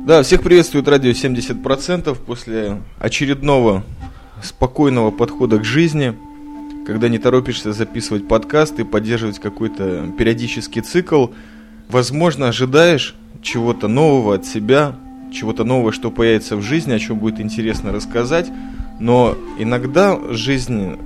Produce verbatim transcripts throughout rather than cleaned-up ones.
Да, всех приветствует Радио семьдесят процентов после очередного спокойного подхода к жизни, когда не торопишься записывать подкаст и поддерживать какой-то периодический цикл. Возможно, ожидаешь чего-то нового от себя, чего-то нового, что появится в жизни, о чем будет интересно рассказать. Но иногда жизнь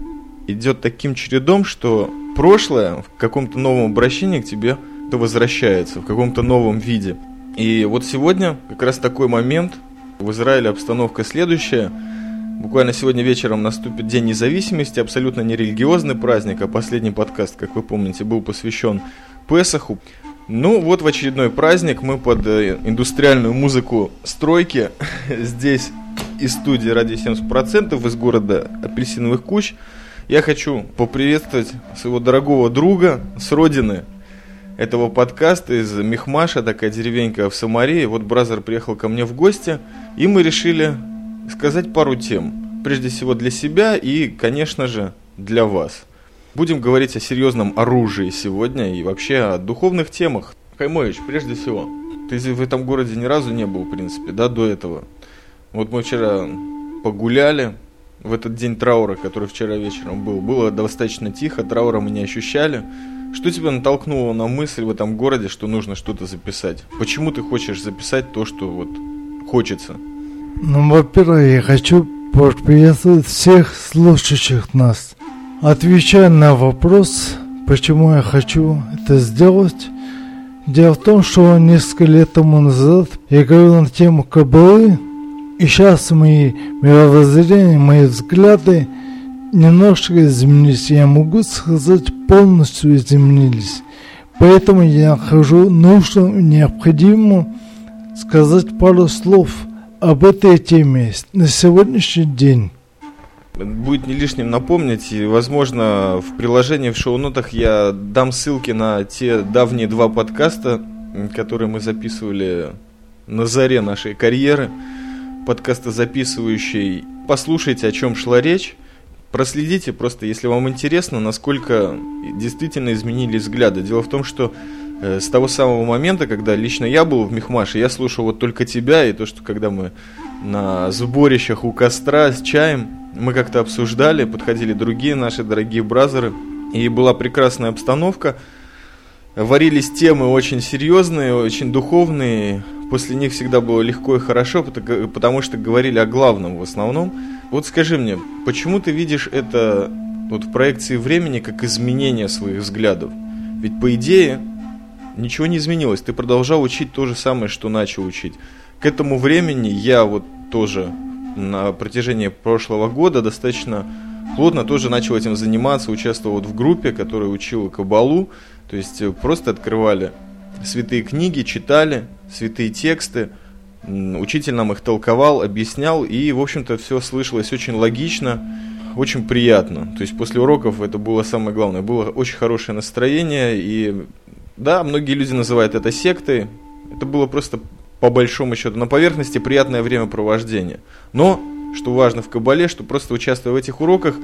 идет таким чередом, что прошлое в каком-то новом обращении к тебе возвращается, в каком-то новом виде. И вот сегодня как раз такой момент. В Израиле обстановка следующая. Буквально сегодня вечером наступит День независимости, абсолютно не религиозный праздник, а последний подкаст, как вы помните, был посвящен Песаху. Ну вот в очередной праздник мы под индустриальную музыку стройки здесь из студии Радио семьдесят процентов из города Апельсиновых Куч. Я хочу поприветствовать своего дорогого друга с родины этого подкаста из Михмаша, такая деревенька в Самаре. Вот бразер приехал ко мне в гости, и мы решили сказать пару тем. Прежде всего для себя и, конечно же, для вас. Будем говорить о серьезном оружии сегодня и вообще о духовных темах. Хаймович, прежде всего, ты в этом городе ни разу не был, в принципе, да, до этого. Вот мы вчера погуляли в этот день траура, который вчера вечером был. Было достаточно тихо, траура мы не ощущали. Что тебя натолкнуло на мысль в этом городе, что нужно что-то записать? Почему ты хочешь записать то, что вот хочется? Ну, во-первых, я хочу приветствовать всех слушающих нас. Отвечая на вопрос, почему я хочу это сделать, дело в том, что несколько лет тому назад я говорил на тему Каббалы, и сейчас мои мировоззрения, мои взгляды немножко изменились, я могу сказать, полностью изменились. Поэтому я нахожу нужным, необходимым сказать пару слов об этой теме на сегодняшний день. Будет не лишним напомнить, и, возможно, в приложении, в шоу-нотах я дам ссылки на те давние два подкаста, которые мы записывали на заре нашей карьеры, подкасты записывающие. Послушайте, о чем шла речь. Проследите просто, если вам интересно, насколько действительно изменились взгляды. Дело в том, что э, с того самого момента, когда лично я был в Михмаше, я слушал вот только тебя, и то, что когда мы на сборищах у костра с чаем, мы как-то обсуждали, подходили другие наши дорогие бразеры, и была прекрасная обстановка, варились темы очень серьезные, очень духовные. После них всегда было легко и хорошо, потому что говорили о главном в основном. Вот скажи мне, почему ты видишь это вот в проекции времени как изменение своих взглядов? Ведь по идее ничего не изменилось, ты продолжал учить то же самое, что начал учить. К этому времени я вот тоже на протяжении прошлого года достаточно плотно тоже начал этим заниматься, участвовал вот в группе, которая учила Каббалу, то есть просто открывали святые книги, читали святые тексты, учитель нам их толковал, объяснял, и, в общем-то, все слышалось очень логично, очень приятно. То есть после уроков это было самое главное, было очень хорошее настроение, и да, многие люди называют это сектой, это было просто по большому счету на поверхности приятное времяпровождение. Но, что важно в Каббале, что просто участвуя в этих уроках,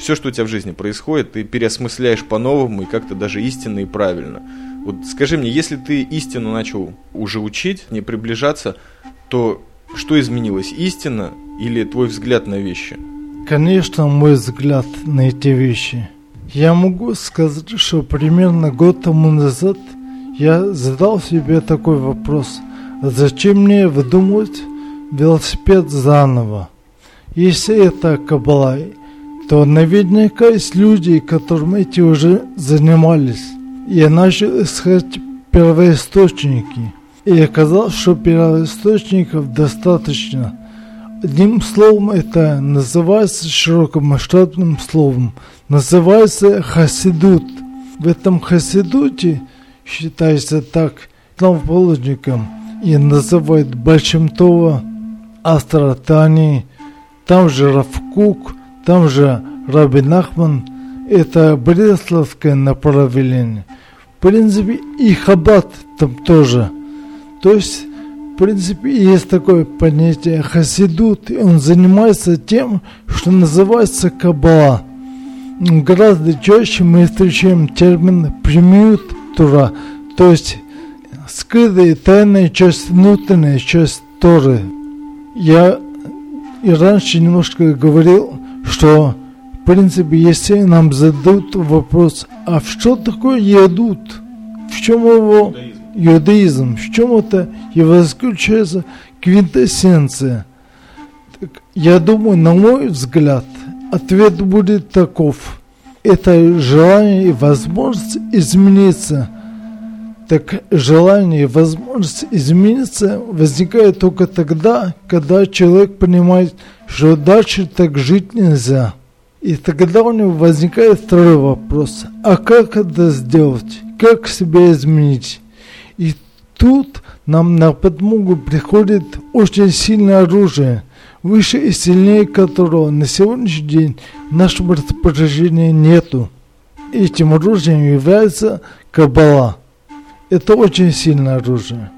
все, что у тебя в жизни происходит, ты переосмысляешь по-новому и как-то даже истинно и правильно. Вот скажи мне, если ты истину начал уже учить, не приближаться, то что изменилось, истина или твой взгляд на вещи? Конечно, мой взгляд на эти вещи. Я могу сказать, что примерно год тому назад я задал себе такой вопрос: зачем мне выдумывать велосипед заново? Если это Каббала, то наверняка есть люди, которым эти уже занимались. Я начал искать первоисточники, и оказалось, что первоисточников достаточно. Одним словом, это называется широкомасштабным словом, называется Хасидут. В этом Хасидуте, считается так, новоположником, и называют Бачимтова, Астратани, там же Равкук, там же Рабинахман. Это Бреславское направление. В принципе, и Хабат там тоже. То есть, в принципе, есть такое понятие Хасидут. И он занимается тем, что называется Каббала. Гораздо чаще мы встречаем термин «Премьют Тура», то есть скрытая, тайная часть, внутренняя часть Торы. Я и раньше немножко говорил, что в принципе, если нам задают вопрос, а что такое Йедут, в чем его иудаизм, в чем это его заключается квинтэссенция, так, я думаю, на мой взгляд, ответ будет таков. Это желание и возможность измениться. Так желание и возможность измениться возникает только тогда, когда человек понимает, что дальше так жить нельзя. И тогда у него возникает второй вопрос. А как это сделать? Как себя изменить? И тут нам на подмогу приходит очень сильное оружие, выше и сильнее которого на сегодняшний день в нашем распоряжении нету. Этим оружием является Каббала. Это очень сильное оружие.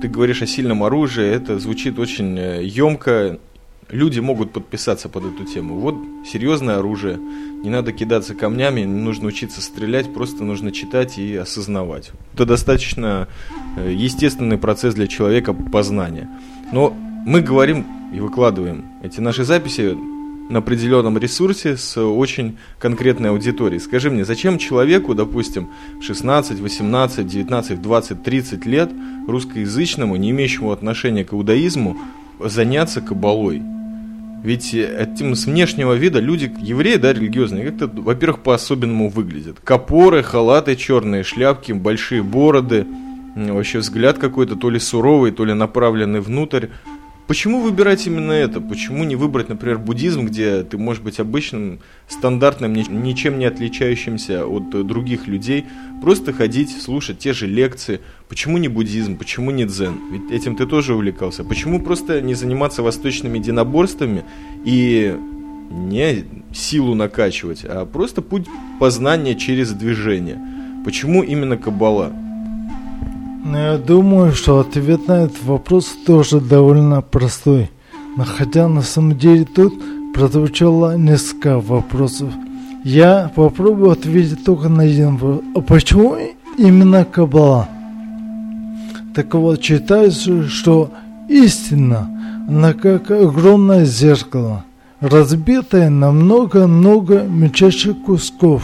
Ты говоришь о сильном оружии, это звучит очень емко. Люди могут подписаться под эту тему. Вот серьезное оружие, не надо кидаться камнями, не нужно учиться стрелять, просто нужно читать и осознавать. Это достаточно естественный процесс для человека познания. Но мы говорим и выкладываем эти наши записи на определенном ресурсе с очень конкретной аудиторией. Скажи мне, зачем человеку, допустим, шестнадцать, восемнадцать, девятнадцать, двадцать, тридцать лет, русскоязычному, не имеющему отношения к иудаизму, заняться каббалой? Ведь этим с внешнего вида люди, евреи, да, религиозные, как-то, во-первых, по-особенному выглядят. Капоры, халаты, черные шляпки, большие бороды, вообще взгляд какой-то то ли суровый, то ли направленный внутрь. Почему выбирать именно это? Почему не выбрать, например, буддизм, где ты можешь быть обычным, стандартным, ничем не отличающимся от других людей, просто ходить, слушать те же лекции? Почему не буддизм? Почему не дзен? Ведь этим ты тоже увлекался. Почему просто не заниматься восточными единоборствами и не силу накачивать, а просто путь познания через движение? Почему именно Каббала? Но я думаю, что ответ на этот вопрос тоже довольно простой. Но хотя на самом деле тут прозвучало несколько вопросов. Я попробую ответить только на один вопрос. А почему именно Каббала? Так вот, считается, что истина, она как огромное зеркало, разбитое на много-много мельчайших кусков.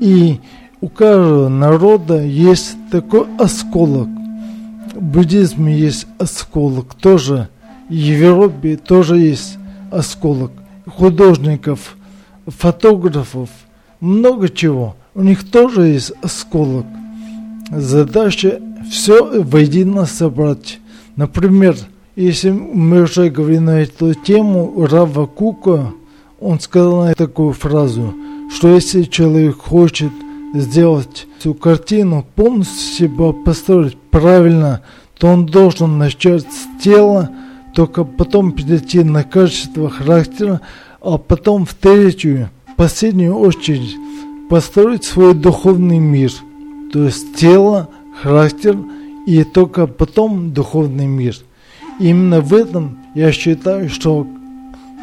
И у каждого народа есть такой осколок. В буддизме есть осколок тоже. В Европе тоже есть осколок. Художников, фотографов, много чего. У них тоже есть осколок. Задача все воедино собрать. Например, если мы уже говорили на эту тему, Рава Кука, он сказал такую фразу, что если человек хочет сделать всю картину, полностью себя построить правильно, то он должен начать с тела, только потом перейти на качество характера, а потом в третью, последнюю очередь, построить свой духовный мир. То есть тело, характер и только потом духовный мир. И именно в этом я считаю, что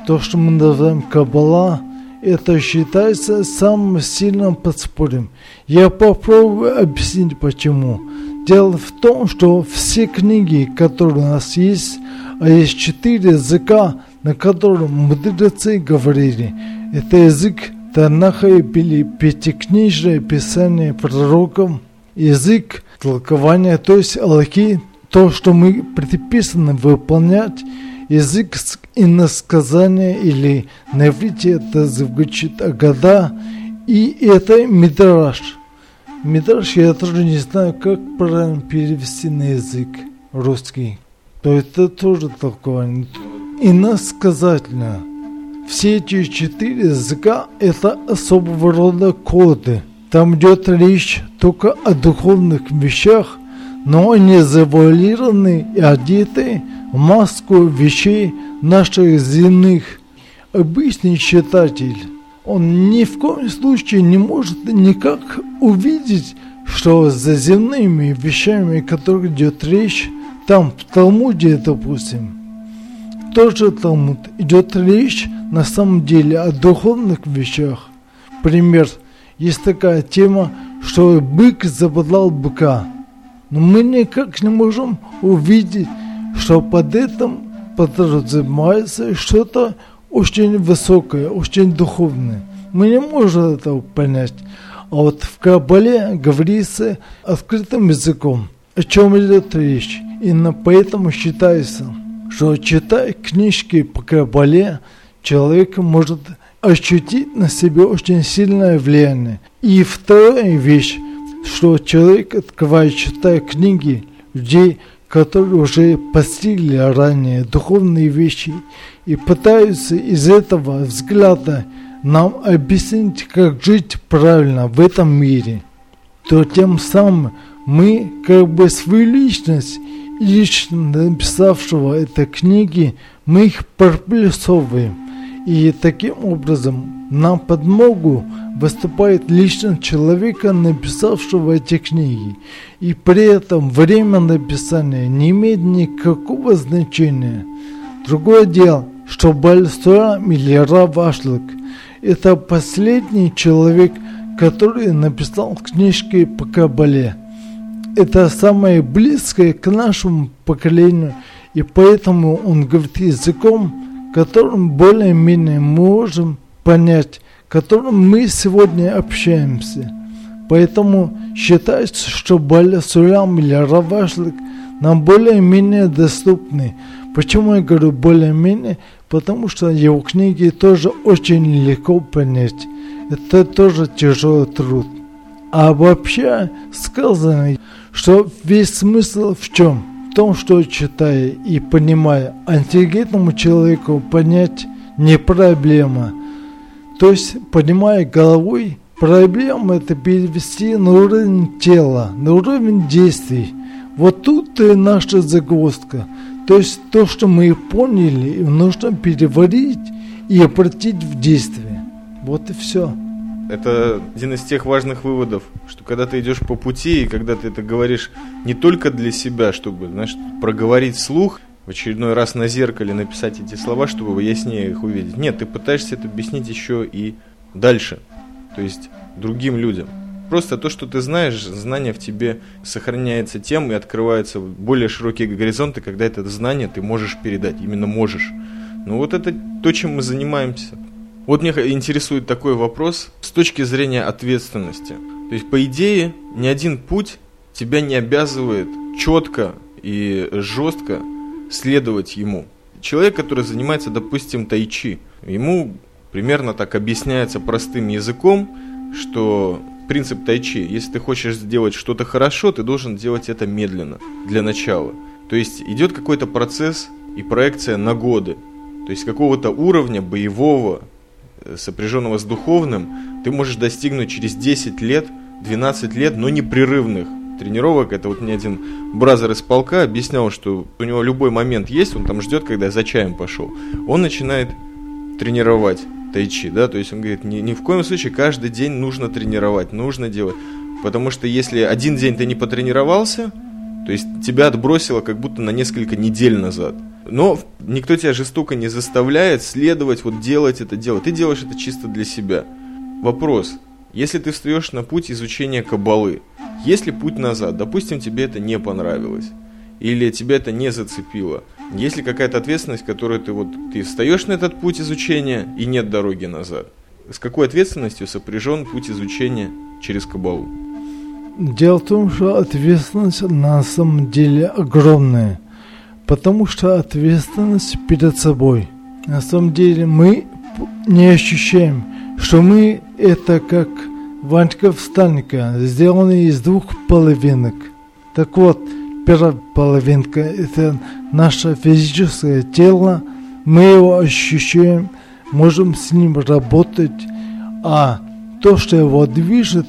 то, что мы называем Каббала, это считается самым сильным подспорьем. Я попробую объяснить почему. Дело в том, что все книги, которые у нас есть, а есть четыре языка, на котором мудрецы говорили. Это язык Танаха или Пятикнижие, Писание пророков, язык толкования, то есть алахи, то, что мы предписаны выполнять, язык иносказания или на иврите это звучит агада, и это мидраш. Мидраш я тоже не знаю, как правильно перевести на язык русский. То это тоже толкование. Иносказательно. Все эти четыре языка это особого рода коды. Там идет речь только о духовных вещах, но они завуалированы и одеты в маску вещей наших земных. Обычный читатель, он ни в коем случае не может никак увидеть, что за земными вещами, о которых идет речь, там в Талмуде, допустим, тоже Талмуд, идет речь на самом деле о духовных вещах. Пример, есть такая тема, что бык забодлал быка. Но мы никак не можем увидеть, что под этим подразумевается что-то очень высокое, очень духовное. Мы не можем этого понять. А вот в Кабале говорится открытым языком, о чем идет речь. Именно поэтому считается, что, читая книжки по Кабале, человек может ощутить на себе очень сильное влияние. И вторая вещь, что человек открывает, читая книги людей, которые уже постигли ранее духовные вещи, и пытаются из этого взгляда нам объяснить, как жить правильно в этом мире, то тем самым мы как бы свою личность, личность написавшего этой книги, мы их проплюсовываем. И таким образом нам подмогу выступает личность человека, написавшего эти книги. И при этом время написания не имеет никакого значения. Другое дело, что Бааль Сулам или Рав Ашлаг – это последний человек, который написал книжки по Кабале. Это самое близкое к нашему поколению, и поэтому он говорит языком, которым более-менее можем понять, которым мы сегодня общаемся. Поэтому считается, что Бааль Сулам или Рав Ашлаг нам более-менее доступны. Почему я говорю более-менее? Потому что его книги тоже очень легко понять. Это тоже тяжелый труд. А вообще сказано, что весь смысл в чем? В том, что читая и понимая, интеллигентному человеку понять не проблема. То есть, понимая головой, проблема – это перевести на уровень тела, на уровень действий. Вот тут и наша загвоздка. То есть, то, что мы поняли, нужно переварить и обратить в действие. Вот и все. Это один из тех важных выводов, что когда ты идешь по пути, и когда ты это говоришь не только для себя, чтобы, знаешь, проговорить вслух, в очередной раз на зеркале написать эти слова, чтобы яснее их увидеть. Нет, ты пытаешься это объяснить еще и дальше, то есть другим людям. Просто то, что ты знаешь, знание в тебе сохраняется тем, и открываются более широкие горизонты, когда это знание ты можешь передать, именно можешь. Ну вот это то, чем мы занимаемся. Вот меня интересует такой вопрос с точки зрения ответственности. То есть, по идее, ни один путь тебя не обязывает четко и жестко следовать ему. Человек, который занимается, допустим, тайчи, ему примерно так объясняется простым языком, что принцип тайчи, если ты хочешь сделать что-то хорошо, ты должен делать это медленно, для начала. То есть, идет какой-то процесс и проекция на годы, то есть, какого-то уровня боевого, сопряженного с духовным, ты можешь достигнуть через десять лет, двенадцать лет, но непрерывных тренировок. Это вот мне один бразер из полка объяснял, что у него любой момент есть, он там ждет, когда я за чаем пошел. Он начинает тренировать тайчи, да, то есть он говорит, ни, ни в коем случае каждый день нужно тренировать, нужно делать, потому что если один день ты не потренировался, то есть тебя отбросило как будто на несколько недель назад. Но никто тебя жестоко не заставляет следовать, вот делать это дело. Ты делаешь это чисто для себя. Вопрос. Если ты встаешь на путь изучения Кабалы, есть ли путь назад? Допустим, тебе это не понравилось. Или тебя это не зацепило. Есть ли какая-то ответственность, которую ты вот... Ты встаешь на этот путь изучения, и нет дороги назад. С какой ответственностью сопряжен путь изучения через Кабалу? Дело в том, что ответственность на самом деле огромная. Потому что ответственность перед собой. На самом деле мы не ощущаем, что мы это как Ванька Встанька, сделанный из двух половинок. Так вот, первая половинка – это наше физическое тело, мы его ощущаем, можем с ним работать, а то, что его движет,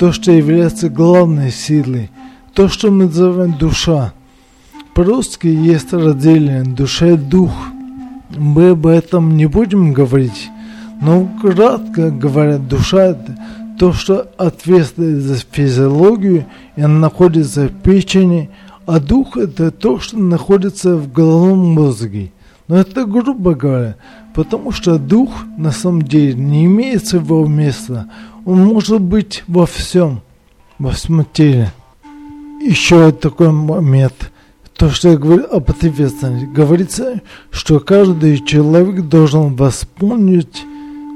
то, что является главной силой, то, что мы называем душа. По-русски есть разделение душа и дух. Мы об этом не будем говорить, но кратко говоря, душа – это то, что ответственна за физиологию, и она находится в печени, а дух – это то, что находится в головном мозге. Но это грубо говоря, потому что дух на самом деле не имеет своего места. Он может быть во всем, во всем теле. Еще такой момент. то, что я говорю об ответственности, говорится, что каждый человек должен восполнить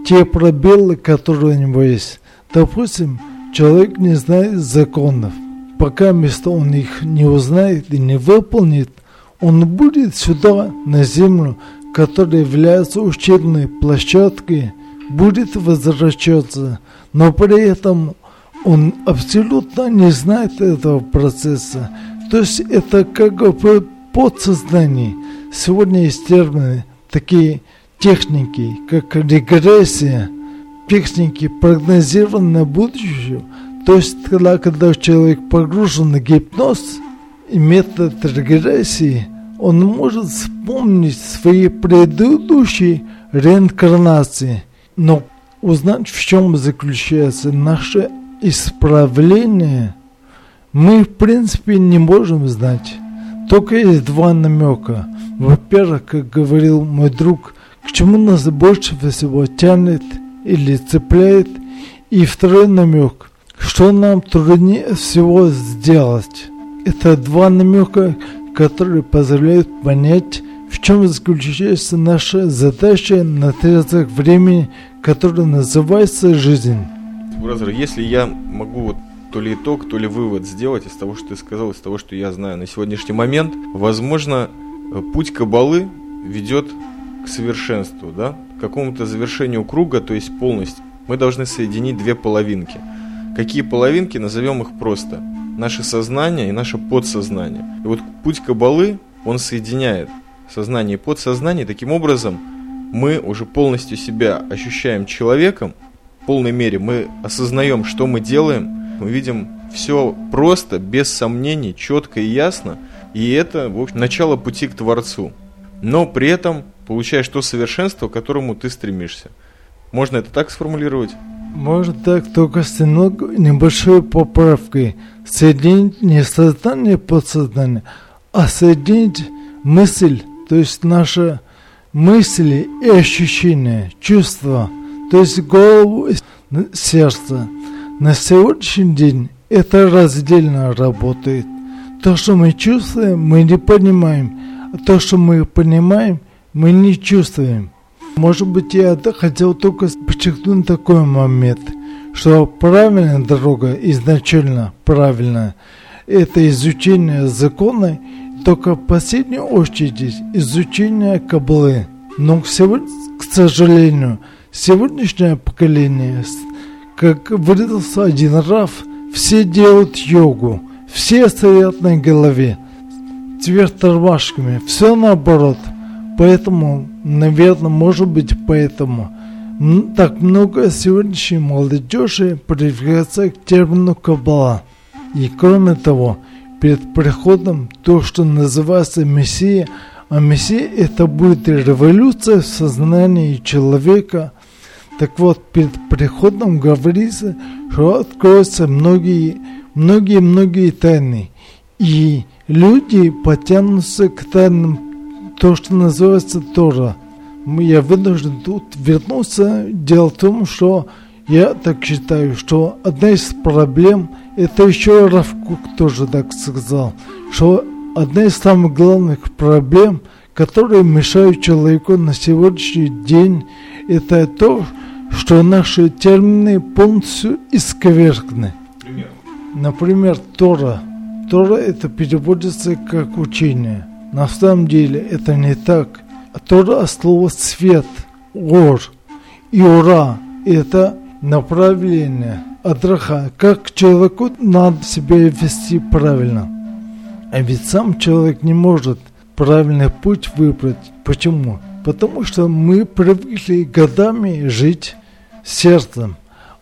те пробелы, которые у него есть. Допустим, человек не знает законов. Пока место он их не узнает и не выполнит, он будет сюда, на землю, которая является учебной площадкой, будет возвращаться, но при этом он абсолютно не знает этого процесса. То есть это как бы подсознание. Сегодня есть термины, такие техники, как регрессия, техники прогнозирования будущего. То есть когда, когда человек погружен в гипноз и метод регрессии, он может вспомнить свои предыдущие реинкарнации, но узнать, в чем заключается наше исправление, мы, в принципе, не можем знать. Только есть два намека. Во-первых, как говорил мой друг, к чему нас больше всего тянет или цепляет. И второй намек, что нам труднее всего сделать. Это два намека, которые позволяют понять, в чем заключается наша задача на отрезок времени, которая называется «Жизнь». Бразер, если я могу вот то ли итог, то ли вывод сделать из того, что ты сказал, из того, что я знаю на сегодняшний момент, возможно, путь каббалы ведет к совершенству, да? К какому-то завершению круга, то есть полностью. Мы должны соединить две половинки. Какие половинки? Назовем их просто. Наше сознание и наше подсознание. И вот путь каббалы, он соединяет сознание и подсознание. Таким образом, мы уже полностью себя ощущаем человеком. В полной мере мы осознаем, что мы делаем. Мы видим все просто, без сомнений, четко и ясно. И это, в общем, начало пути к Творцу. Но при этом получаешь то совершенство, к которому ты стремишься. Можно это так сформулировать? Можно так, только с небольшой поправкой. Соединить не сознание и подсознание, а соединить мысль, то есть наши мысли и ощущения, чувства, то есть голову и сердце. На сегодняшний день это раздельно работает. То, что мы чувствуем, мы не понимаем, а то, что мы понимаем, мы не чувствуем. Может быть, я хотел только подчеркнуть такой момент, что правильная дорога, изначально правильная, это изучение закона, только в последнюю очередь изучение каббалы. Но, к сожалению, сегодняшнее поколение, как выразился один Рав, все делают йогу, все стоят на голове, вверх тормашками, все наоборот. Поэтому, наверное, может быть, поэтому так много сегодняшней молодежи привлекается к термину каббала. И кроме того, перед приходом то, что называется Мессия, а Мессия это будет революция в сознании человека. Так вот, перед приходом говорится, что откроются многие, многие, многие тайны. И люди потянутся к тайнам, то, что называется Тора. Я вынужден тут вернуться. Дело в том, что я так считаю, что одна из проблем, это еще Рав Кук тоже так сказал, что одна из самых главных проблем, которые мешают человеку на сегодняшний день, это то, что наши термины полностью исковерканы. Пример. Например, Тора. Тора это переводится как учение. На самом деле это не так. Тора от слова «свет», «ор» и «ура» – это направление, адраха, как человеку надо себя вести правильно. А ведь сам человек не может правильный путь выбрать. Почему? Потому что мы привыкли годами жить сердцем,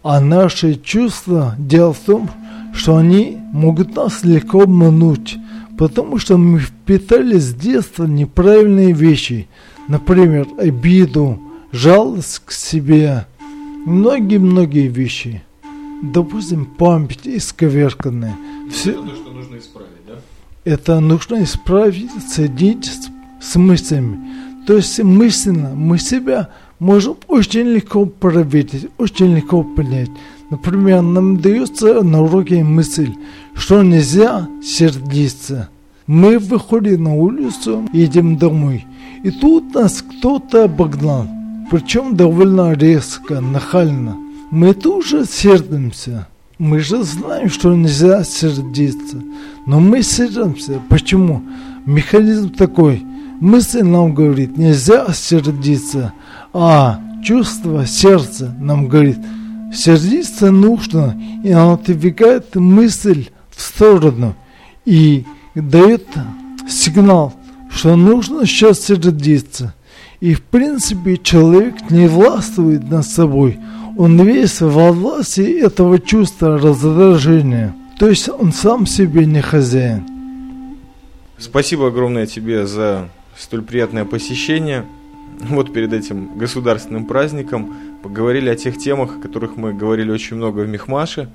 а наши чувства, дело в том, что они могут нас легко обмануть. Потому что мы впитали с детства неправильные вещи, например, обиду, жалость к себе, многие-многие вещи. Допустим, память исковерканная. Все это то, что нужно исправить, да? Это нужно исправить, соединить с, с мыслями. То есть мысленно мы себя можем очень легко проверить, очень легко понять. Например, нам дается на уроке мысль, что нельзя сердиться. Мы выходили на улицу, едем домой. И тут нас кто-то обогнал. Причем довольно резко, нахально. Мы тоже сердимся. Мы же знаем, что нельзя сердиться. Но мы сердимся. Почему? Механизм такой. Мысль нам говорит, нельзя сердиться. А чувство сердца нам говорит, сердиться нужно. И оно отодвигает мысль в сторону. И дает сигнал, что нужно сейчас сердиться. И в принципе человек не властвует над собой. Он весь во власти этого чувства раздражения. То есть он сам себе не хозяин. Спасибо огромное тебе за столь приятное посещение. Вот перед этим государственным праздником поговорили о тех темах, о которых мы говорили очень много в Михмаше.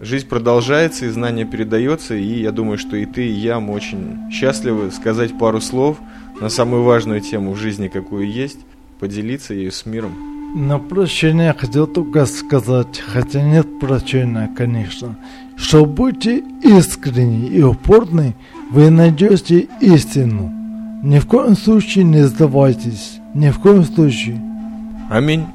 Жизнь продолжается, и знание передается, и я думаю, что и ты, и я, мы очень счастливы сказать пару слов на самую важную тему в жизни, какую есть, поделиться ею с миром. На прощение я хотел только сказать, хотя нет прощения, конечно, что будьте искренни и упорны, вы найдете истину. Ни в коем случае не сдавайтесь, ни в коем случае. Аминь.